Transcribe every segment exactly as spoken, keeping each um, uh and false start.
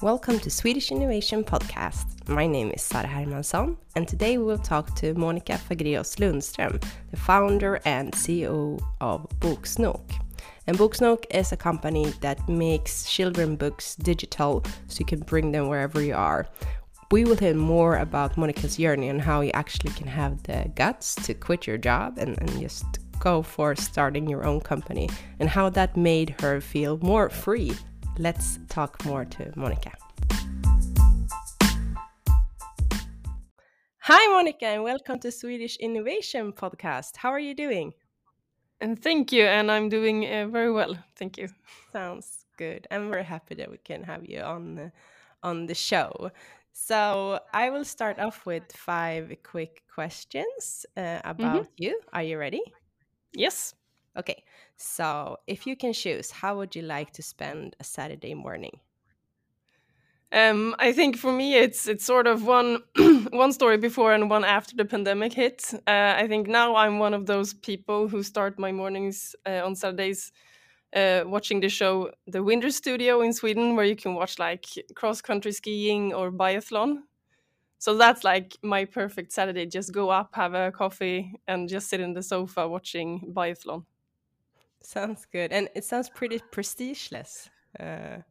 Welcome to Swedish Innovation Podcast. My name is Sarah Hermansson, and today we will talk to Monica Fagraeus Lundström, the founder and C E O of Boksnok. And Boksnok is a company that makes children books digital, so you can bring them wherever you are. We will hear more about Monica's journey and how you actually can have the guts to quit your job and, and just go for starting your own company, and how that made her feel more free. Let's talk more to Monica. Hi, Monica, and welcome to Swedish Innovation Podcast. How are you doing? And thank you, and I'm doing uh, very well. Thank you. Sounds good. I'm very happy that we can have you on uh, on the show. So I will start off with five quick questions uh, about mm-hmm. you. Are you ready? Yes. Okay, so if you can choose, how would you like to spend a Saturday morning? Um, I think for me, it's it's sort of one one story before and one after the pandemic hit. Uh, I think now I'm one of those people who start my mornings uh, on Saturdays uh, watching the show The Winter Studio in Sweden, where you can watch like cross-country skiing or biathlon. So that's like my perfect Saturday. Just go up, have a coffee, and just sit in the sofa watching biathlon. Sounds good, and it sounds pretty prestigeless. Uh,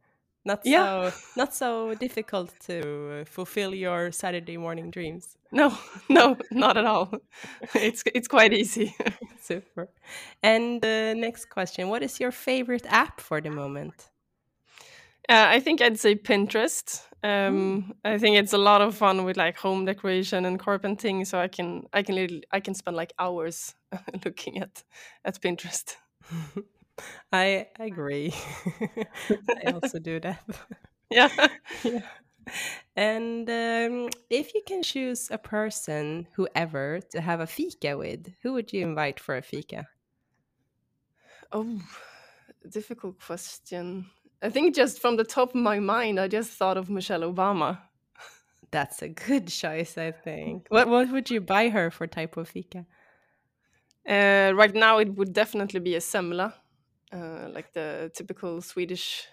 not yeah. so not so difficult to fulfill your Saturday morning dreams. No, no, not at all. It's it's quite easy. Super. And the uh, next question: what is your favorite app for the moment? Uh, I think I'd say Pinterest. Um, mm. I think it's a lot of fun with like home decoration and carpenting. So I can I can little, I can spend like hours looking at at Pinterest. I agree. I also do that. Yeah. yeah. And um, if you can choose a person, whoever, to have a fika with, who would you invite for a fika? Oh, difficult question. I think just from the top of my mind, I just thought of Michelle Obama. That's a good choice, I think. What what would you buy her for type of fika? Uh, right now, it would definitely be a semla, uh, like the typical Swedish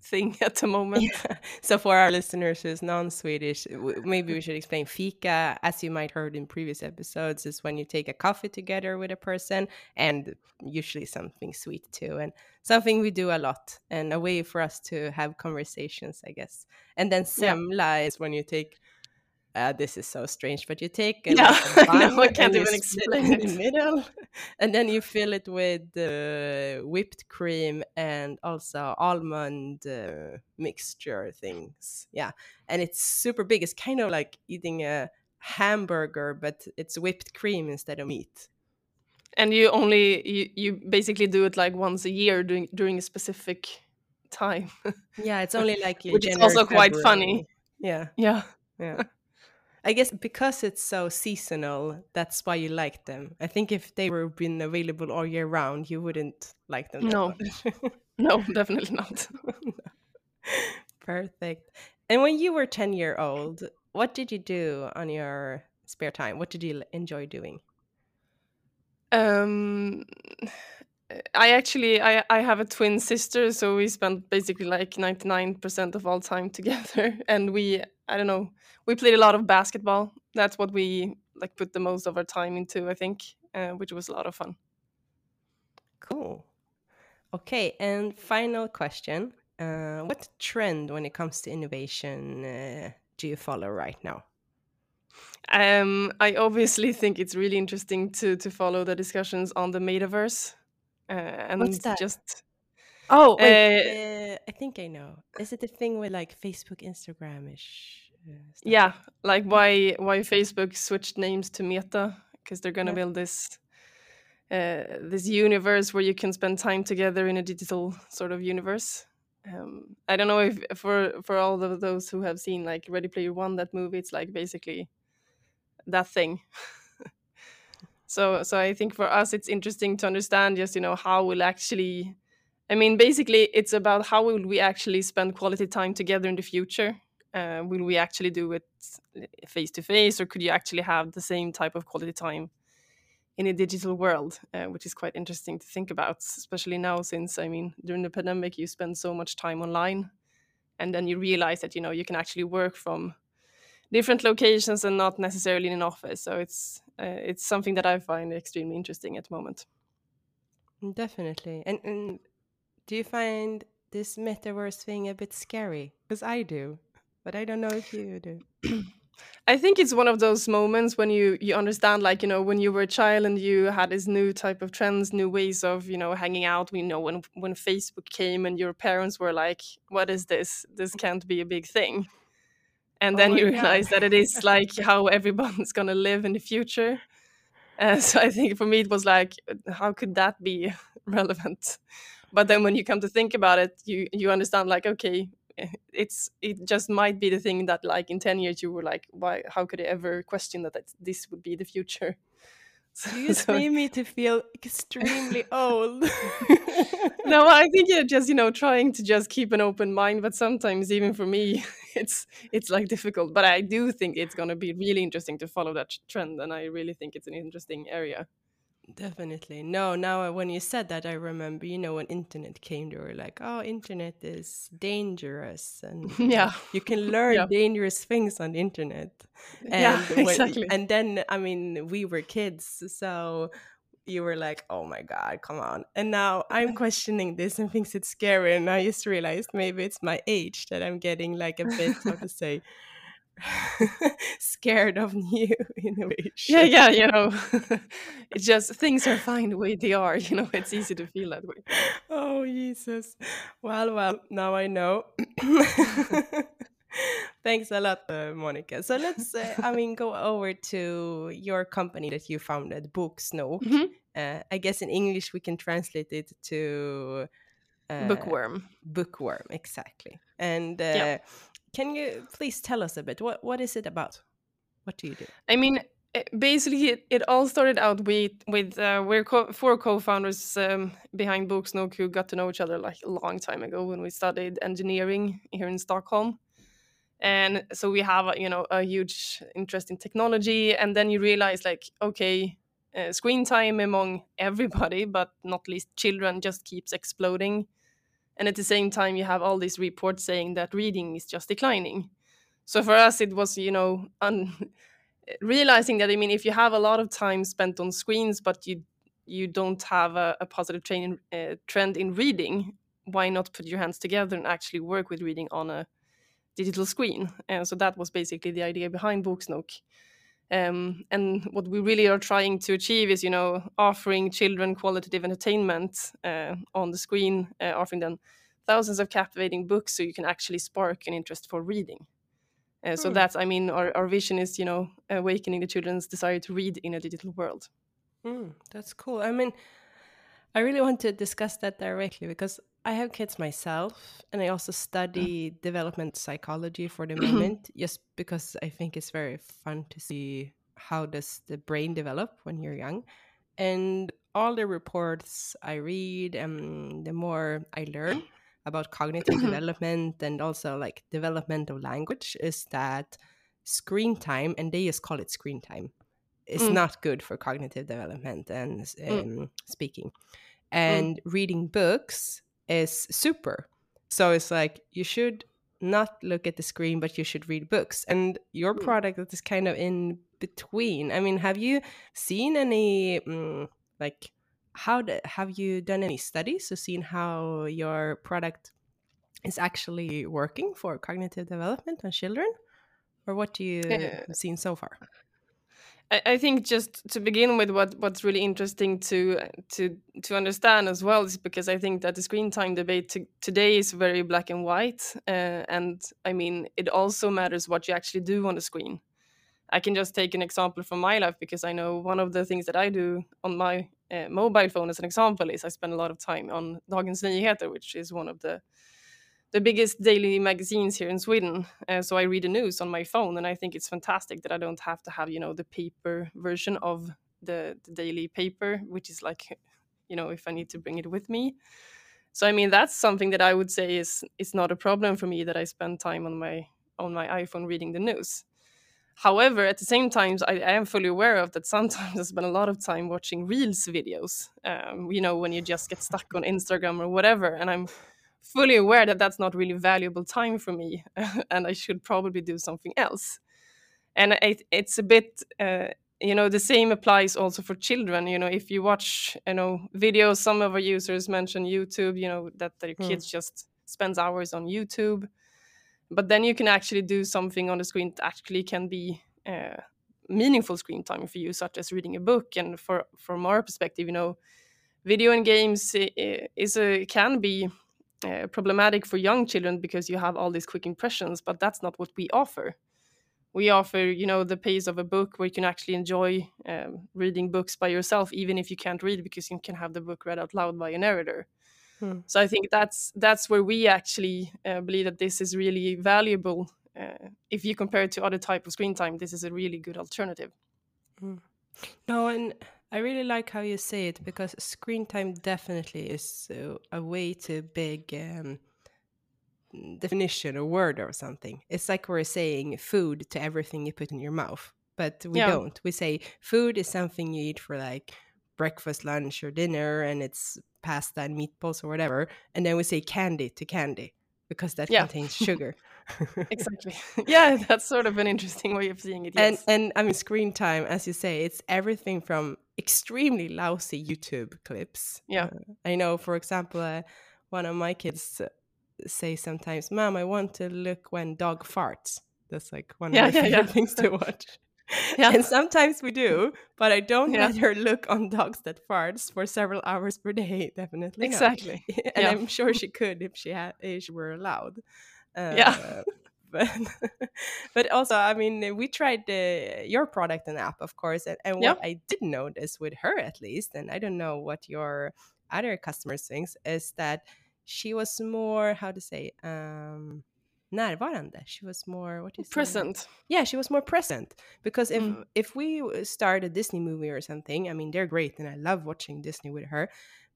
thing at the moment. Yeah. So for our listeners who's non-Swedish, w- maybe we should explain fika, as you might heard in previous episodes, is when you take a coffee together with a person, and usually something sweet too, and something we do a lot, and a way for us to have conversations, I guess. And then semla yeah. is when you take... Uh, this is so strange, but you take and yeah. no, I can't even explain it in the middle, and then you fill it with uh, whipped cream and also almond uh, mixture things. Yeah, and it's super big. It's kind of like eating a hamburger, but it's whipped cream instead of meat. And you only you, you basically do it like once a year during during a specific time. Yeah, it's only like which is also February. Quite funny. Yeah, yeah, yeah. I guess because it's so seasonal, that's why you like them. I think if they were been available all year round, you wouldn't like them. No, no, definitely not. Perfect. And when you were ten years old, what did you do on your spare time? What did you enjoy doing? Um, I actually, I, I have a twin sister, so we spent basically like ninety-nine percent of all time together. And we, I don't know, we played a lot of basketball. That's what we like put the most of our time into, I think, uh, which was a lot of fun. Cool. Okay, and final question. Uh, what trend when it comes to innovation uh, do you follow right now? Um, I obviously think it's really interesting to to follow the discussions on the metaverse. Uh, and What's that? Just oh, wait, uh, uh, I think I know. Is it the thing with like Facebook, Instagram-ish? Uh, yeah, like why why Facebook switched names to Meta, because they're gonna yeah. build this uh, this universe where you can spend time together in a digital sort of universe. Um, I don't know if for for all of those who have seen like Ready Player One, that movie, it's like basically that thing. So, so I think for us, it's interesting to understand just, you know, how we'll actually, I mean, basically, it's about how will we actually spend quality time together in the future? Uh, will we actually do it face to face, or could you actually have the same type of quality time in a digital world, uh, which is quite interesting to think about, especially now since, I mean, during the pandemic, you spend so much time online And then you realize that, you know, you can actually work from different locations and not necessarily in an office. So it's uh, it's something that I find extremely interesting at the moment. Definitely. And, and do you find this metaverse thing a bit scary? Because I do, but I don't know if you do. I think it's one of those moments when you, you understand, like, you know, when you were a child and you had this new type of trends, new ways of, you know, hanging out. We know when, when Facebook came and your parents were like, what is this? This can't be a big thing. And then oh you realize God. that it is like how everyone's going to live in the future. Uh, so I think for me, it was like, how could that be relevant? But then when you come to think about it, you you understand, like, okay, it's it just might be the thing that, like, in ten years you were like, why? How could I ever question that, that this would be the future? So, you just so... made me to feel extremely old. No, I think you're just, you know, trying to just keep an open mind. But sometimes, even for me, it's it's like difficult. But I do think it's going to be really interesting to follow that trend, and I really think it's an interesting area. Definitely. No, now when you said that, I remember, you know, when internet came, they were like, oh, internet is dangerous. And yeah, you can learn yeah. dangerous things on the internet. And yeah, when, exactly. And then, I mean, we were kids, so you were like, oh my God, come on. And now I'm questioning this and thinks it's scary. And I just realized maybe it's my age that I'm getting like a bit, how to say, scared of new innovation. Yeah, yeah, you know, it's just things are fine the way they are. You know, it's easy to feel that way. Oh, Jesus. Well, well, now I know. Thanks a lot, uh, Monica. So let's, uh, I mean, go over to your company that you founded, Boksnok. Mm-hmm. Uh, I guess in English we can translate it to uh, bookworm. Bookworm, exactly. And uh, yeah. Can you please tell us a bit? What what is it about? What do you do? I mean, basically, it, it all started out with with uh, we're co- four co-founders um, behind Boksnok who got to know each other like a long time ago when we studied engineering here in Stockholm. And so we have, you know, a huge interest in technology. And then you realize, like, okay, uh, screen time among everybody, but not least children, just keeps exploding. And at the same time, you have all these reports saying that reading is just declining. So for us, it was, you know, un- realizing that, I mean, if you have a lot of time spent on screens, but you you don't have a, a positive train, uh, trend in reading, why not put your hands together and actually work with reading on a digital screen? And so that was basically the idea behind Boksnok. Um, and what we really are trying to achieve is, you know, offering children qualitative entertainment uh, on the screen, uh, offering them thousands of captivating books so you can actually spark an interest for reading. Uh, so mm. that's, I mean, our, our vision is, you know, awakening the children's desire to read in a digital world. Mm, that's cool. I mean, I really want to discuss that directly because I have kids myself, and I also study yeah. development psychology for the moment, just because I think it's very fun to see how does the brain develop when you're young. And all the reports I read, and the more I learn about cognitive development and also like development of language, is that screen time, and they just call it screen time, is mm. not good for cognitive development and um, mm. speaking. And mm. reading books is super. So it's like you should not look at the screen, but you should read books. And your product is kind of in between. I mean, have you seen any um, like how do, have you done any studies to see how your product is actually working for cognitive development on children, or what do you yeah. seen so far? I think just to begin with, what, what's really interesting to to to understand as well is because I think that the screen time debate to, today is very black and white. Uh, and I mean, it also matters what you actually do on the screen. I can just take an example from my life because I know one of the things that I do on my uh, mobile phone as an example is I spend a lot of time on Dagens Nyheter, which is one of the the biggest daily magazines here in Sweden. Uh, so I read the news on my phone, and I think it's fantastic that I don't have to have, you know, the paper version of the, the daily paper, which is like, you know, if I need to bring it with me. So, I mean, that's something that I would say is it's not a problem for me that I spend time on my on my iPhone reading the news. However, at the same time, I, I am fully aware of that sometimes I spend a lot of time watching Reels videos, um, you know, when you just get stuck on Instagram or whatever. And I'm fully aware that that's not really valuable time for me and I should probably do something else. And it, it's a bit, uh, you know, the same applies also for children. You know, if you watch, you know, videos, some of our users mention YouTube, you know, that their mm. kids just spends hours on YouTube. But then you can actually do something on the screen that actually can be uh, meaningful screen time for you, such as reading a book. And for from our perspective, you know, video and games is a, can be uh, problematic for young children because you have all these quick impressions, but that's not what we offer. We offer, you know, the pace of a book where you can actually enjoy um, reading books by yourself, even if you can't read, because you can have the book read out loud by a narrator. Hmm. So I think that's that's where we actually uh, believe that this is really valuable. Uh, if you compare it to other type of screen time, this is a really good alternative. Hmm. No, and I really like how you say it, because screen time definitely is uh, a way too big um, definition or word or something. It's like we're saying food to everything you put in your mouth, but we yeah. don't. We say food is something you eat for like breakfast, lunch, or dinner, and it's pasta and meatballs or whatever. And then we say candy to candy because that yeah. contains sugar. Exactly. Yeah, that's sort of an interesting way of seeing it. Yes. And and I mean, screen time, as you say, it's everything from extremely lousy YouTube clips. Yeah, uh, I know. For example, uh, one of my kids uh, say sometimes, "Mom, I want to look when dog farts." That's like one yeah, of my yeah, favorite yeah. things to watch. Yeah. And sometimes we do, but I don't yeah. let her look on dogs that farts for several hours per day. Definitely, exactly. Not. And yeah. I'm sure she could if she had, if she were allowed. Uh, yeah, but but also, I mean, we tried the, your product and app, of course, and, and what yeah. I did notice with her, at least, and I don't know what your other customers thinks, is that she was more, how to say, um. närvarande. She was more, what is present. That? Yeah, she was more present. Because if mm. if we start a Disney movie or something, I mean, they're great, and I love watching Disney with her,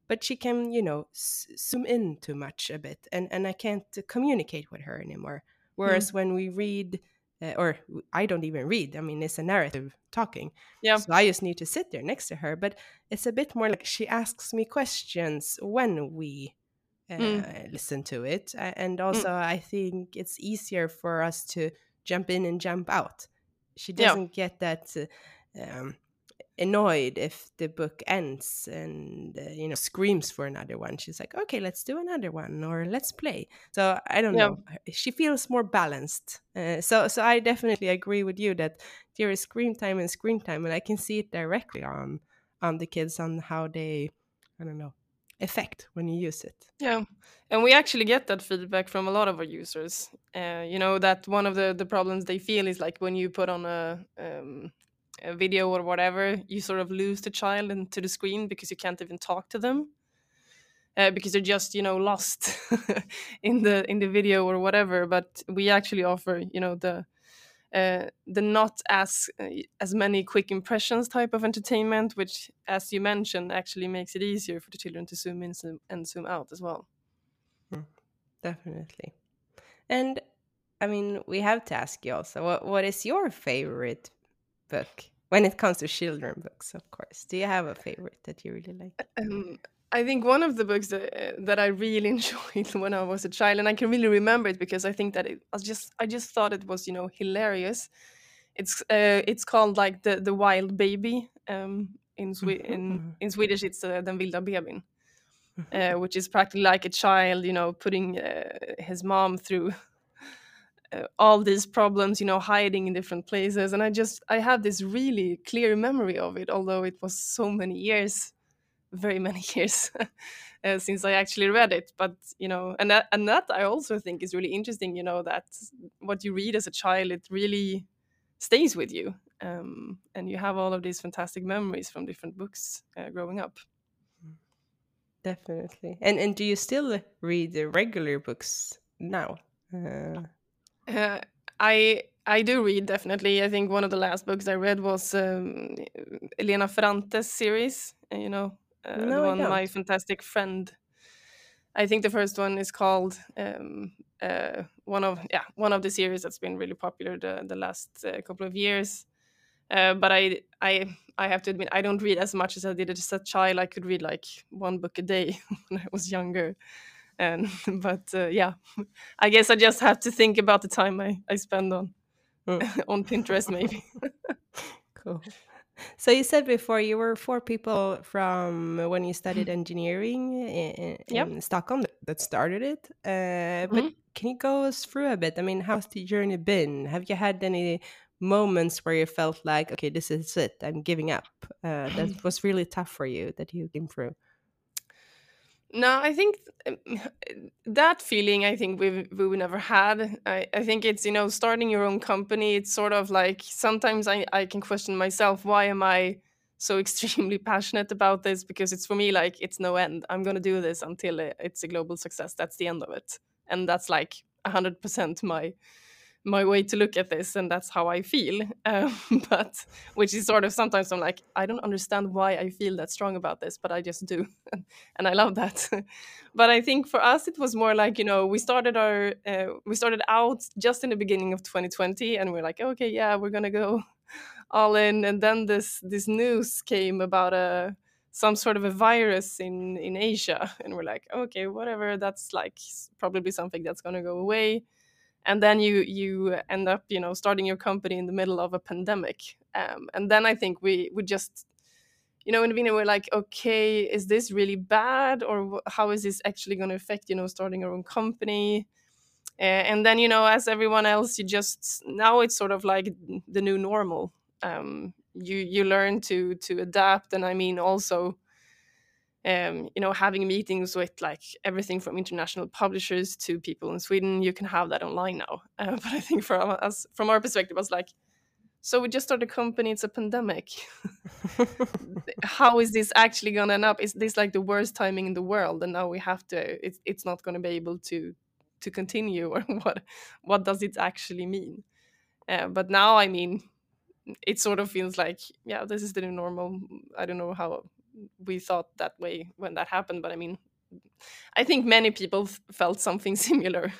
but she can, you know, s- zoom in too much a bit, and and I can't communicate with her anymore. Whereas mm. when we read, uh, or I don't even read. I mean, it's a narrative talking. Yeah. So I just need to sit there next to her. But it's a bit more like she asks me questions when we. Uh, mm. listen to it, and also mm. I think it's easier for us to jump in and jump out. She doesn't yeah. get that uh, um, annoyed if the book ends and uh, you know, screams for another one. She's like, okay, let's do another one, or let's play. So I don't yeah. know, she feels more balanced. Uh, so so I definitely agree with you that there is screen time and screen time, and I can see it directly on on the kids, on how they, I don't know, effect when you use it. Yeah, and we actually get that feedback from a lot of our users. Uh, you know, that one of the, the problems they feel is like when you put on a, um, a video or whatever, you sort of lose the child into the screen because you can't even talk to them uh, because they're just, you know, lost in the in the video or whatever. But we actually offer, you know, the Uh, the not as uh, as many quick impressions type of entertainment, which, as you mentioned, actually makes it easier for the children to zoom in zoom, and zoom out as well. Mm, definitely. And I mean, we have to ask you also, what, what is your favorite book when it comes to children books, of course? Do you have a favorite that you really like? Um, I think one of the books that, uh, that I really enjoyed when I was a child, and I can really remember it because I think that it I was just I just thought it was, you know, hilarious. It's uh, it's called like the the Wild Baby um, in Swe- in in Swedish. It's uh, Den Vilda Bebin, uh, which is practically like a child, you know, putting uh, his mom through uh, all these problems, you know, hiding in different places. And I just I have this really clear memory of it, although it was so many years. very many years uh, since I actually read it. But, you know, and that, and that I also think is really interesting, you know, that what you read as a child, it really stays with you. Um, and you have all of these fantastic memories from different books uh, growing up. Definitely. And and do you still read the regular books now? Uh... Uh, I... I do read, definitely. I think one of the last books I read was um, Elena Ferrante's series, you know, uh, no, the one My Fantastic Friend. I think the first one is called um, uh, one of yeah one of the series that's been really popular the, the last uh, couple of years. Uh, but I I I have to admit, I don't read as much as I did as a child. I could read like one book a day when I was younger. And but uh, yeah, I guess I just have to think about the time I, I spend on mm. on Pinterest maybe. Cool. So you said before you were four people from when you studied engineering in, yep. in Stockholm that started it. Uh, but mm-hmm. can you go us through a bit? I mean, how's the journey been? Have you had any moments where you felt like, okay, this is it, I'm giving up? Uh, that was really tough for you that you came through. No, I think that feeling, I think we've, we've never had. I, I think it's, you know, starting your own company, it's sort of like sometimes I, I can question myself, why am I so extremely passionate about this? Because it's for me, like, it's no end. I'm going to do this until it's a global success. That's the end of it. And that's like one hundred percent my my way to look at this. And that's how I feel. Um, but which is sort of sometimes I'm like, I don't understand why I feel that strong about this, but I just do. And I love that. But I think for us, it was more like, you know, we started our, uh, we started out just in the beginning of twenty twenty and we're like, okay, yeah, we're going to go all in. And then this, this news came about a, some sort of a virus in, in Asia. And we're like, okay, whatever. That's like probably something that's going to go away. And then you you end up, you know, starting your company in the middle of a pandemic. Um, and then I think we we just, you know, in Vienna we're like, okay, is this really bad? Or how is this actually going to affect, you know, starting your own company? Uh, and then, you know, as everyone else, you just, now it's sort of like the new normal. Um, you you learn to to adapt. And I mean, also, Um, you know, having meetings with like everything from international publishers to people in Sweden, you can have that online now. Uh, but I think from us, from our perspective, it was like, so we just started a company, it's a pandemic. How is this actually going to end up? Is this like the worst timing in the world? And now we have to, it's, it's not going to be able to to continue, or what, what does it actually mean? Uh, but now, I mean, it sort of feels like, yeah, this is the new normal. I don't know how we thought that way when that happened, but I mean, I think many people f- felt something similar.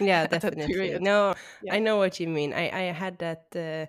Yeah, definitely. No, yeah. I know what you mean. I, I had that uh,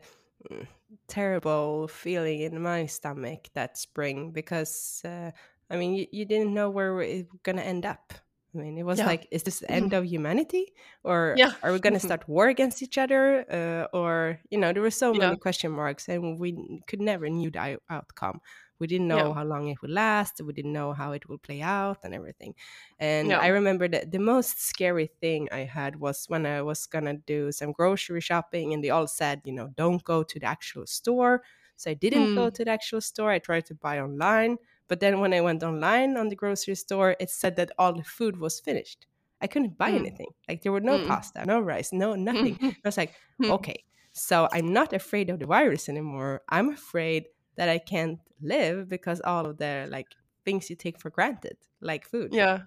terrible feeling in my stomach that spring because, uh, I mean, you, you didn't know where we're going to end up. I mean, it was yeah. like, is this the end mm-hmm. of humanity? Or yeah. are we going to mm-hmm. start war against each other? Uh, or, you know, there were so yeah. many question marks and we could never knew the outcome. We didn't know yeah. how long it would last. We didn't know how it would play out and everything. And yeah. I remember that the most scary thing I had was when I was going to do some grocery shopping and they all said, you know, don't go to the actual store. So I didn't mm. go to the actual store. I tried to buy online. But then when I went online on the grocery store, it said that all the food was finished. I couldn't buy mm. anything. Like there were no mm. pasta, no rice, no nothing. Mm. I was like, mm. okay, so I'm not afraid of the virus anymore. I'm afraid that I can't live because all of the like things you take for granted, like food, yeah,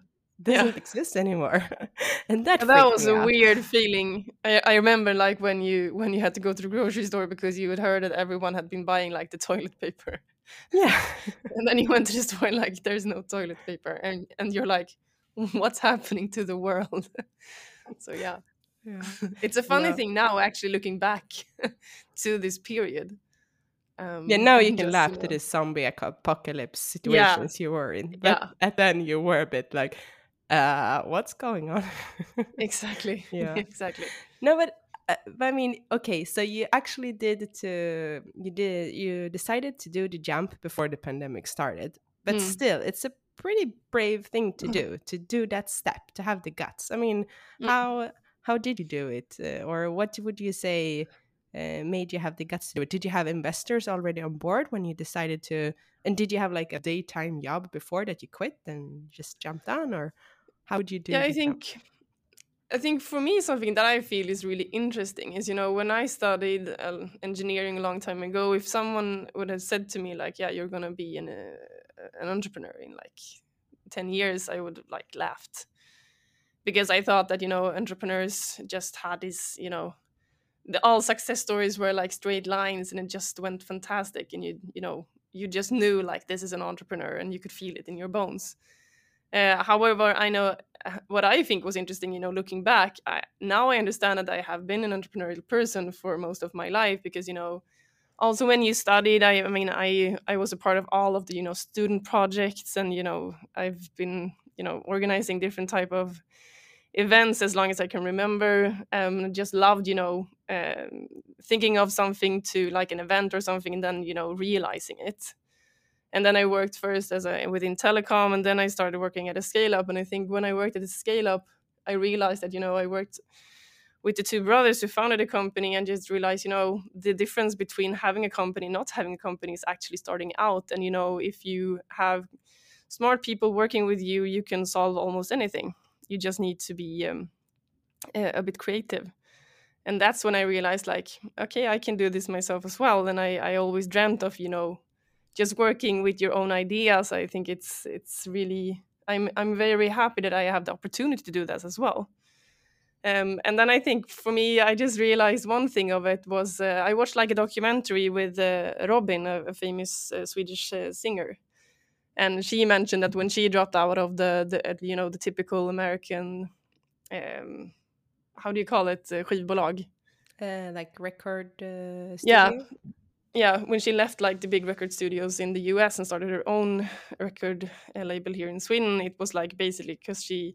doesn't yeah. exist anymore. And that, that was a out. weird feeling. I, I remember like when you when you had to go to the grocery store because you had heard that everyone had been buying like the toilet paper. Yeah. And then you went to the store and like there's no toilet paper, and and you're like, what's happening to the world? So yeah, yeah. It's a funny yeah. thing now actually looking back to this period. Um, yeah, now you can just, laugh you know. to the zombie apocalypse situations yeah. you were in. But yeah. at then you were a bit like, uh, what's going on? Exactly. Yeah, exactly. No, but, uh, but I mean, okay, so you actually did to you did you decided to do the jump before the pandemic started, but mm. still, it's a pretty brave thing to mm. do to do that step, to have the guts. I mean, mm. how how did you do it, uh, or what would you say? Uh, made you have the guts to do it? Did you have investors already on board when you decided to, and did you have like a daytime job before that you quit and just jumped on, or how would you do it? Yeah, I think now? I think for me something that I feel is really interesting is, you know, when I studied uh, engineering a long time ago, if someone would have said to me like, yeah, you're gonna be an uh, an entrepreneur in like ten years, I would have like laughed, because I thought that, you know, entrepreneurs just had this, you know, the, all success stories were like straight lines and it just went fantastic, and you you know you just knew like this is an entrepreneur and you could feel it in your bones. Uh, however, I know uh, what I think was interesting, you know, looking back, I, now I understand that I have been an entrepreneurial person for most of my life, because, you know, also when you studied, I, I mean I I was a part of all of the, you know, student projects, and, you know, I've been, you know, organizing different type of events as long as I can remember. Um, just loved, you know, um, thinking of something to like an event or something and then, you know, realizing it. And then I worked first as a within telecom, and then I started working at a scale up. And I think when I worked at a scale up, I realized that, you know, I worked with the two brothers who founded a company, and just realized, you know, the difference between having a company, not having a company, is actually starting out. And, you know, if you have smart people working with you, you can solve almost anything. You just need to be um, a, a bit creative. And that's when I realized, like, okay, I can do this myself as well. And I, I always dreamt of, you know, just working with your own ideas. I think it's it's really, I'm I'm very happy that I have the opportunity to do that as well. Um, and then I think for me, I just realized one thing of it was uh, I watched like a documentary with uh, Robin, a, a famous uh, Swedish uh, singer, and she mentioned that when she dropped out of the, the uh, you know, the typical American, um, how do you call it, uh, skivbolag, uh, like record uh, studio. Yeah. Yeah, when she left like the big record studios in the U S and started her own record label here in Sweden, it was like basically because she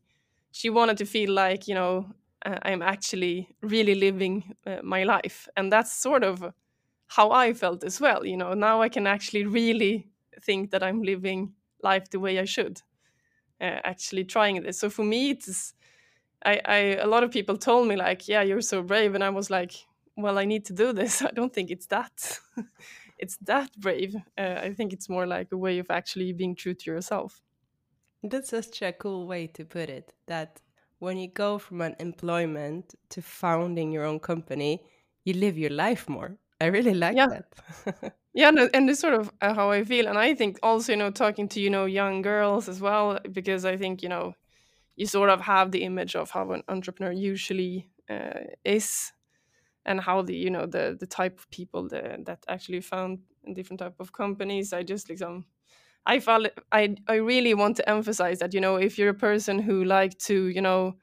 she wanted to feel like, you know, I'm actually really living uh, my life. And that's sort of how I felt as well. You know, now I can actually really think that I'm living life the way I should, uh, actually trying this. So for me, it's I, I a lot of people told me like, yeah, you're so brave. And I was like, well, I need to do this. I don't think it's that, it's that brave. Uh, I think it's more like a way of actually being true to yourself. That's such a cool way to put it, that when you go from an employment to founding your own company, you live your life more. I really like yeah. that. yeah, no, and it's sort of how I feel. And I think also, you know, talking to, you know, young girls as well, because I think, you know, you sort of have the image of how an entrepreneur usually uh, is. And how the, you know, the, the type of people the, that actually found different type of companies. I just like some, I felt, I, I really want to emphasize that, you know, if you're a person who like to, you know,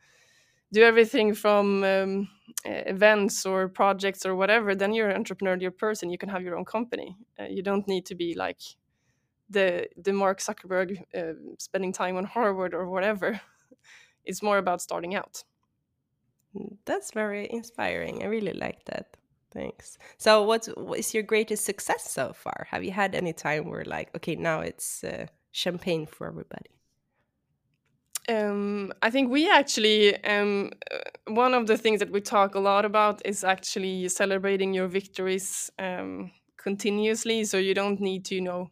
do everything from um, events or projects or whatever, then you're an entrepreneurial person. You can have your own company. Uh, you don't need to be like the, the Mark Zuckerberg uh, spending time on Harvard or whatever. It's more about starting out. That's very inspiring. I really like that. Thanks. So what's, what is your greatest success so far? Have you had any time where like, okay, now it's uh, champagne for everybody? Um, I think we actually, um, one of the things that we talk a lot about is actually celebrating your victories um, continuously. So you don't need to, you know,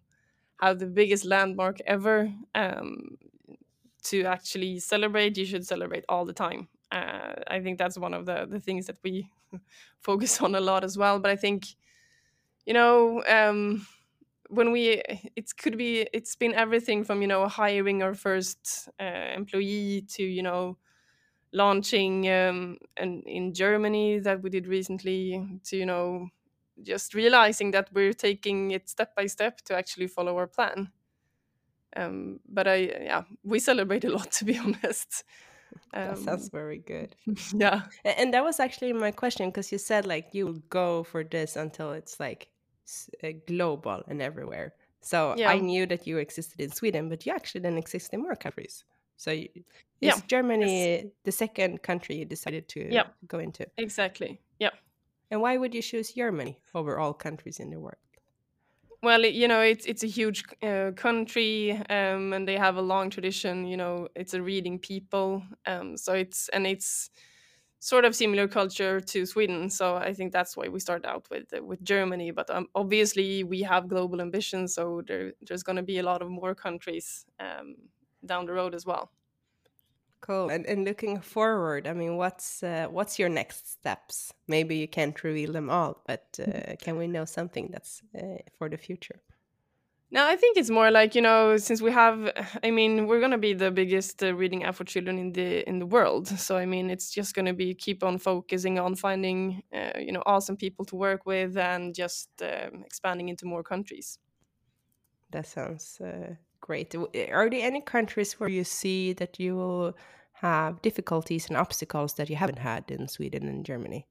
have the biggest landmark ever um, to actually celebrate. You should celebrate all the time. Uh, I think that's one of the, the things that we focus on a lot as well. But I think, you know, um, when we, it could be, it's been everything from, you know, hiring our first uh, employee to, you know, launching um, an, in Germany that we did recently to, you know, just realizing that we're taking it step by step to actually follow our plan. Um, but I, yeah, we celebrate a lot, to be honest. Um, that sounds very good. Yeah. And that was actually my question, because you said like you'll go for this until it's like global and everywhere. So yeah. I knew that you existed in Sweden, but you actually then exist in more countries. So you, yeah. is Germany yes. the second country you decided to yeah. go into? Exactly. Yeah. And why would you choose Germany over all countries in the world? Well, you know, it's it's a huge uh, country, um, and they have a long tradition. You know, it's a reading people, um, so it's and it's sort of similar culture to Sweden. So I think that's why we start out with uh, with Germany. But um, obviously, we have global ambitions, so there there's going to be a lot of more countries um, down the road as well. Cool. And and looking forward, I mean, what's uh, what's your next steps? Maybe you can't reveal them all, but uh, can we know something that's uh, for the future? No, I think it's more like, you know, since we have, I mean, we're going to be the biggest uh, reading app for children in the in the world. So, I mean, it's just going to be keep on focusing on finding, uh, you know, awesome people to work with and just um, expanding into more countries. That sounds uh... great. Are there any countries where you see that you will have difficulties and obstacles that you haven't had in Sweden and Germany?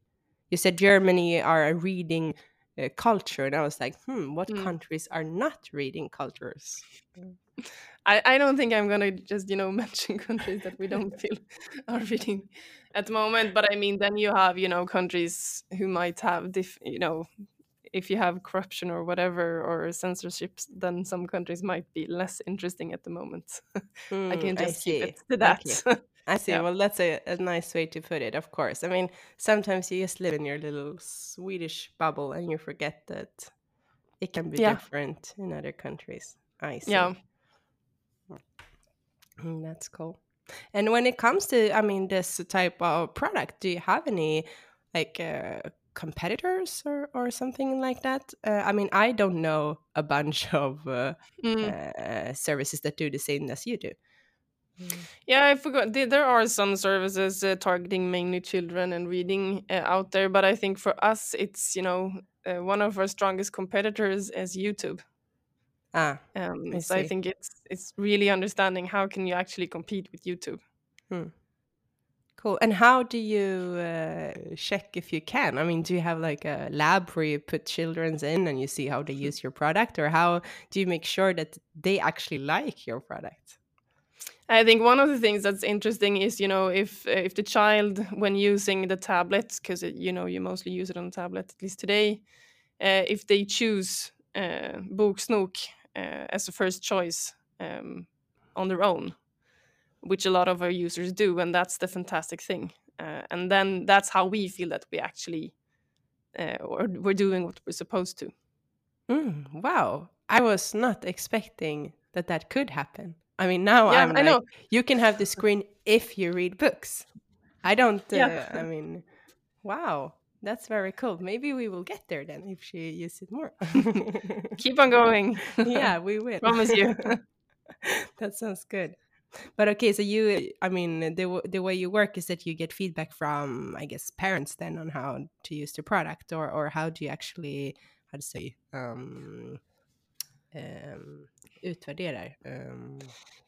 You said Germany are a reading uh, culture, and I was like, hmm, what mm. countries are not reading cultures? Mm. I, I don't think I'm gonna just, you know, mention countries that we don't feel are reading at the moment. But I mean, then you have, you know, countries who might have, diff- you know, if you have corruption or whatever, or censorships, then some countries might be less interesting at the moment. Mm, I can just I keep it to that. Okay. I see. Yeah. Well, that's a, a nice way to put it, of course. I mean, sometimes you just live in your little Swedish bubble and you forget that it can be yeah. different in other countries. I see. Yeah. Mm, that's cool. And when it comes to, I mean, this type of product, do you have any, like, uh, competitors or, or something like that? Uh, I mean, I don't know a bunch of uh, mm. uh, services that do the same as you do. Yeah, I forgot. There are some services uh, targeting mainly children and reading uh, out there, but I think for us, it's, you know, uh, one of our strongest competitors is YouTube. Ah, um, I so I think it's it's really understanding how can you actually compete with YouTube. Hmm. Cool. And how do you uh, check if you can? I mean, do you have like a lab where you put children's in and you see how they use your product, or how do you make sure that they actually like your product? I think one of the things that's interesting is, you know, if if the child, when using the tablet, because, you know, you mostly use it on tablet, at least today, uh, if they choose uh, Boksnok uh, as a first choice um, on their own, which a lot of our users do, and that's the fantastic thing. Uh, and then that's how we feel that we actually uh, or we're doing what we're supposed to. Mm, wow. I was not expecting that that could happen. I mean, now yeah, I'm like, I know. You can have the screen if you read books. I don't, uh, yeah. I mean, wow, that's very cool. Maybe we will get there then if she uses it more. Keep on going. Yeah, we will. Promise you. That sounds good. But okay, so you, I mean, the the way you work is that you get feedback from, I guess, parents then on how to use the product, or, or how do you actually, how to say, um, um, utvärderar. Um.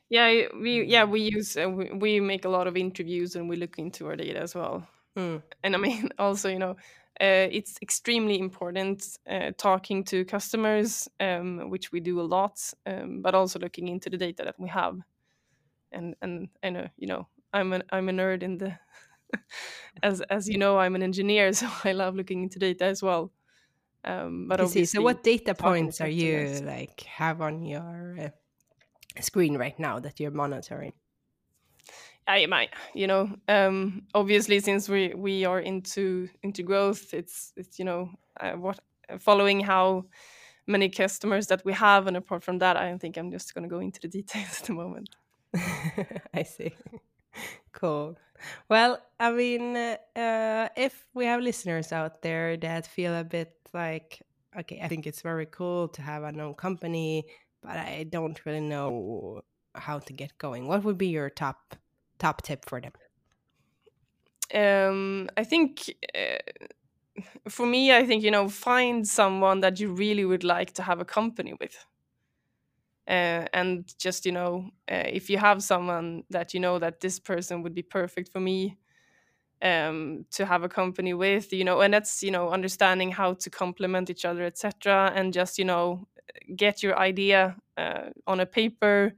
Yeah, we yeah we use uh, we, we make a lot of interviews and we look into our data as well. Mm. And I mean, also, you know, uh, it's extremely important uh, talking to customers, um, which we do a lot, um, but also looking into the data that we have. And and and uh, you know, I'm an I'm a nerd in the as as you know, I'm an engineer, so I love looking into data as well. Um, but obviously, so what data points are you like have on your uh, screen right now that you're monitoring? I might, you know, um, obviously since we, we are into into growth, it's it's you know uh, what following how many customers that we have, and apart from that, I don't think I'm just going to go into the details at the moment. I see. Cool. Well, I mean, uh, if we have listeners out there that feel a bit like, okay, I think it's very cool to have an own company, but I don't really know how to get going, what would be your top top tip for them? Um, I think uh, for me, I think, you know, find someone that you really would like to have a company with. Uh, and just, you know, uh, if you have someone that you know that this person would be perfect for me um, to have a company with, you know, and that's, you know, understanding how to complement each other, et cetera. And just, you know, get your idea uh, on a paper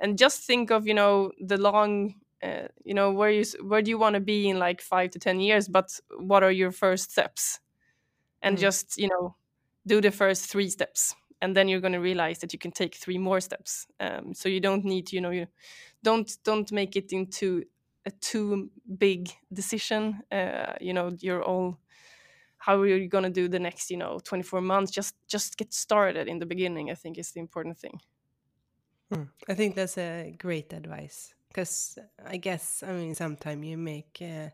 and just think of, you know, the long, uh, you know, where you where do you want to be in like five to ten years? But what are your first steps? And mm. just, you know, do the first three steps. And then you're going to realize that you can take three more steps. Um, so you don't need, you know, you don't don't make it into a too big decision. Uh, you know, you're all, how are you going to do the next, you know, twenty-four months? Just just get started in the beginning, I think, is the important thing. Hmm. I think that's a great advice, because I guess, I mean, sometimes you make uh,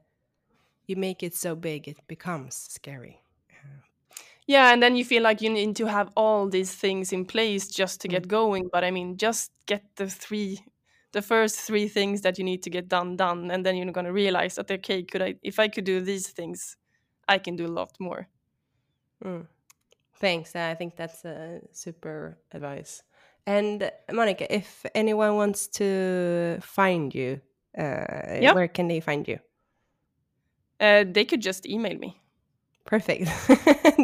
you make it so big, it becomes scary. Yeah, and then you feel like you need to have all these things in place just to get going. But I mean, just get the three, the first three things that you need to get done, done. And then you're going to realize that, okay, could I, if I could do these things, I can do a lot more. Mm. Thanks. I think that's a super advice. And Monica, if anyone wants to find you, uh, yeah. where can they find you? Uh, they could just email me. Perfect.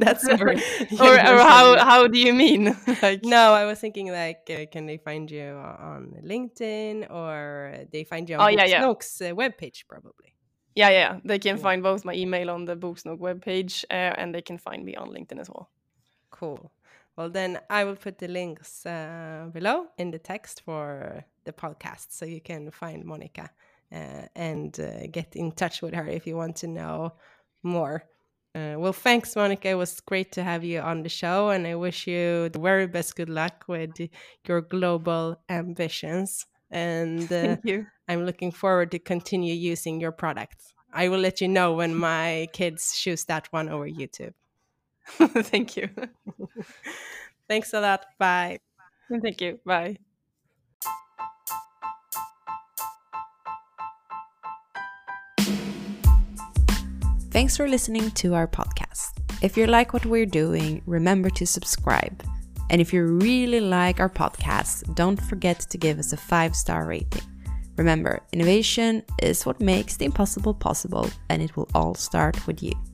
That's or, or how how do you mean? Like, no, I was thinking like, uh, can they find you on LinkedIn, or they find you on oh, yeah, Boksnok's yeah. webpage probably? Yeah, yeah, they can yeah. find both my email on the Boksnok webpage, uh, and they can find me on LinkedIn as well. Cool. Well, then I will put the links uh, below in the text for the podcast, so you can find Monica uh, and uh, get in touch with her if you want to know more. Uh, well, thanks, Monica. It was great to have you on the show, and I wish you the very best good luck with your global ambitions. And uh, Thank you. I'm looking forward to continue using your products. I will let you know when my kids choose that one over YouTube. Thank you. Thanks a lot. Bye. Thank you. Bye. Thanks for listening to our podcast. If you like what we're doing, remember to subscribe. And if you really like our podcast, don't forget to give us a five-star rating. Remember, innovation is what makes the impossible possible, and it will all start with you.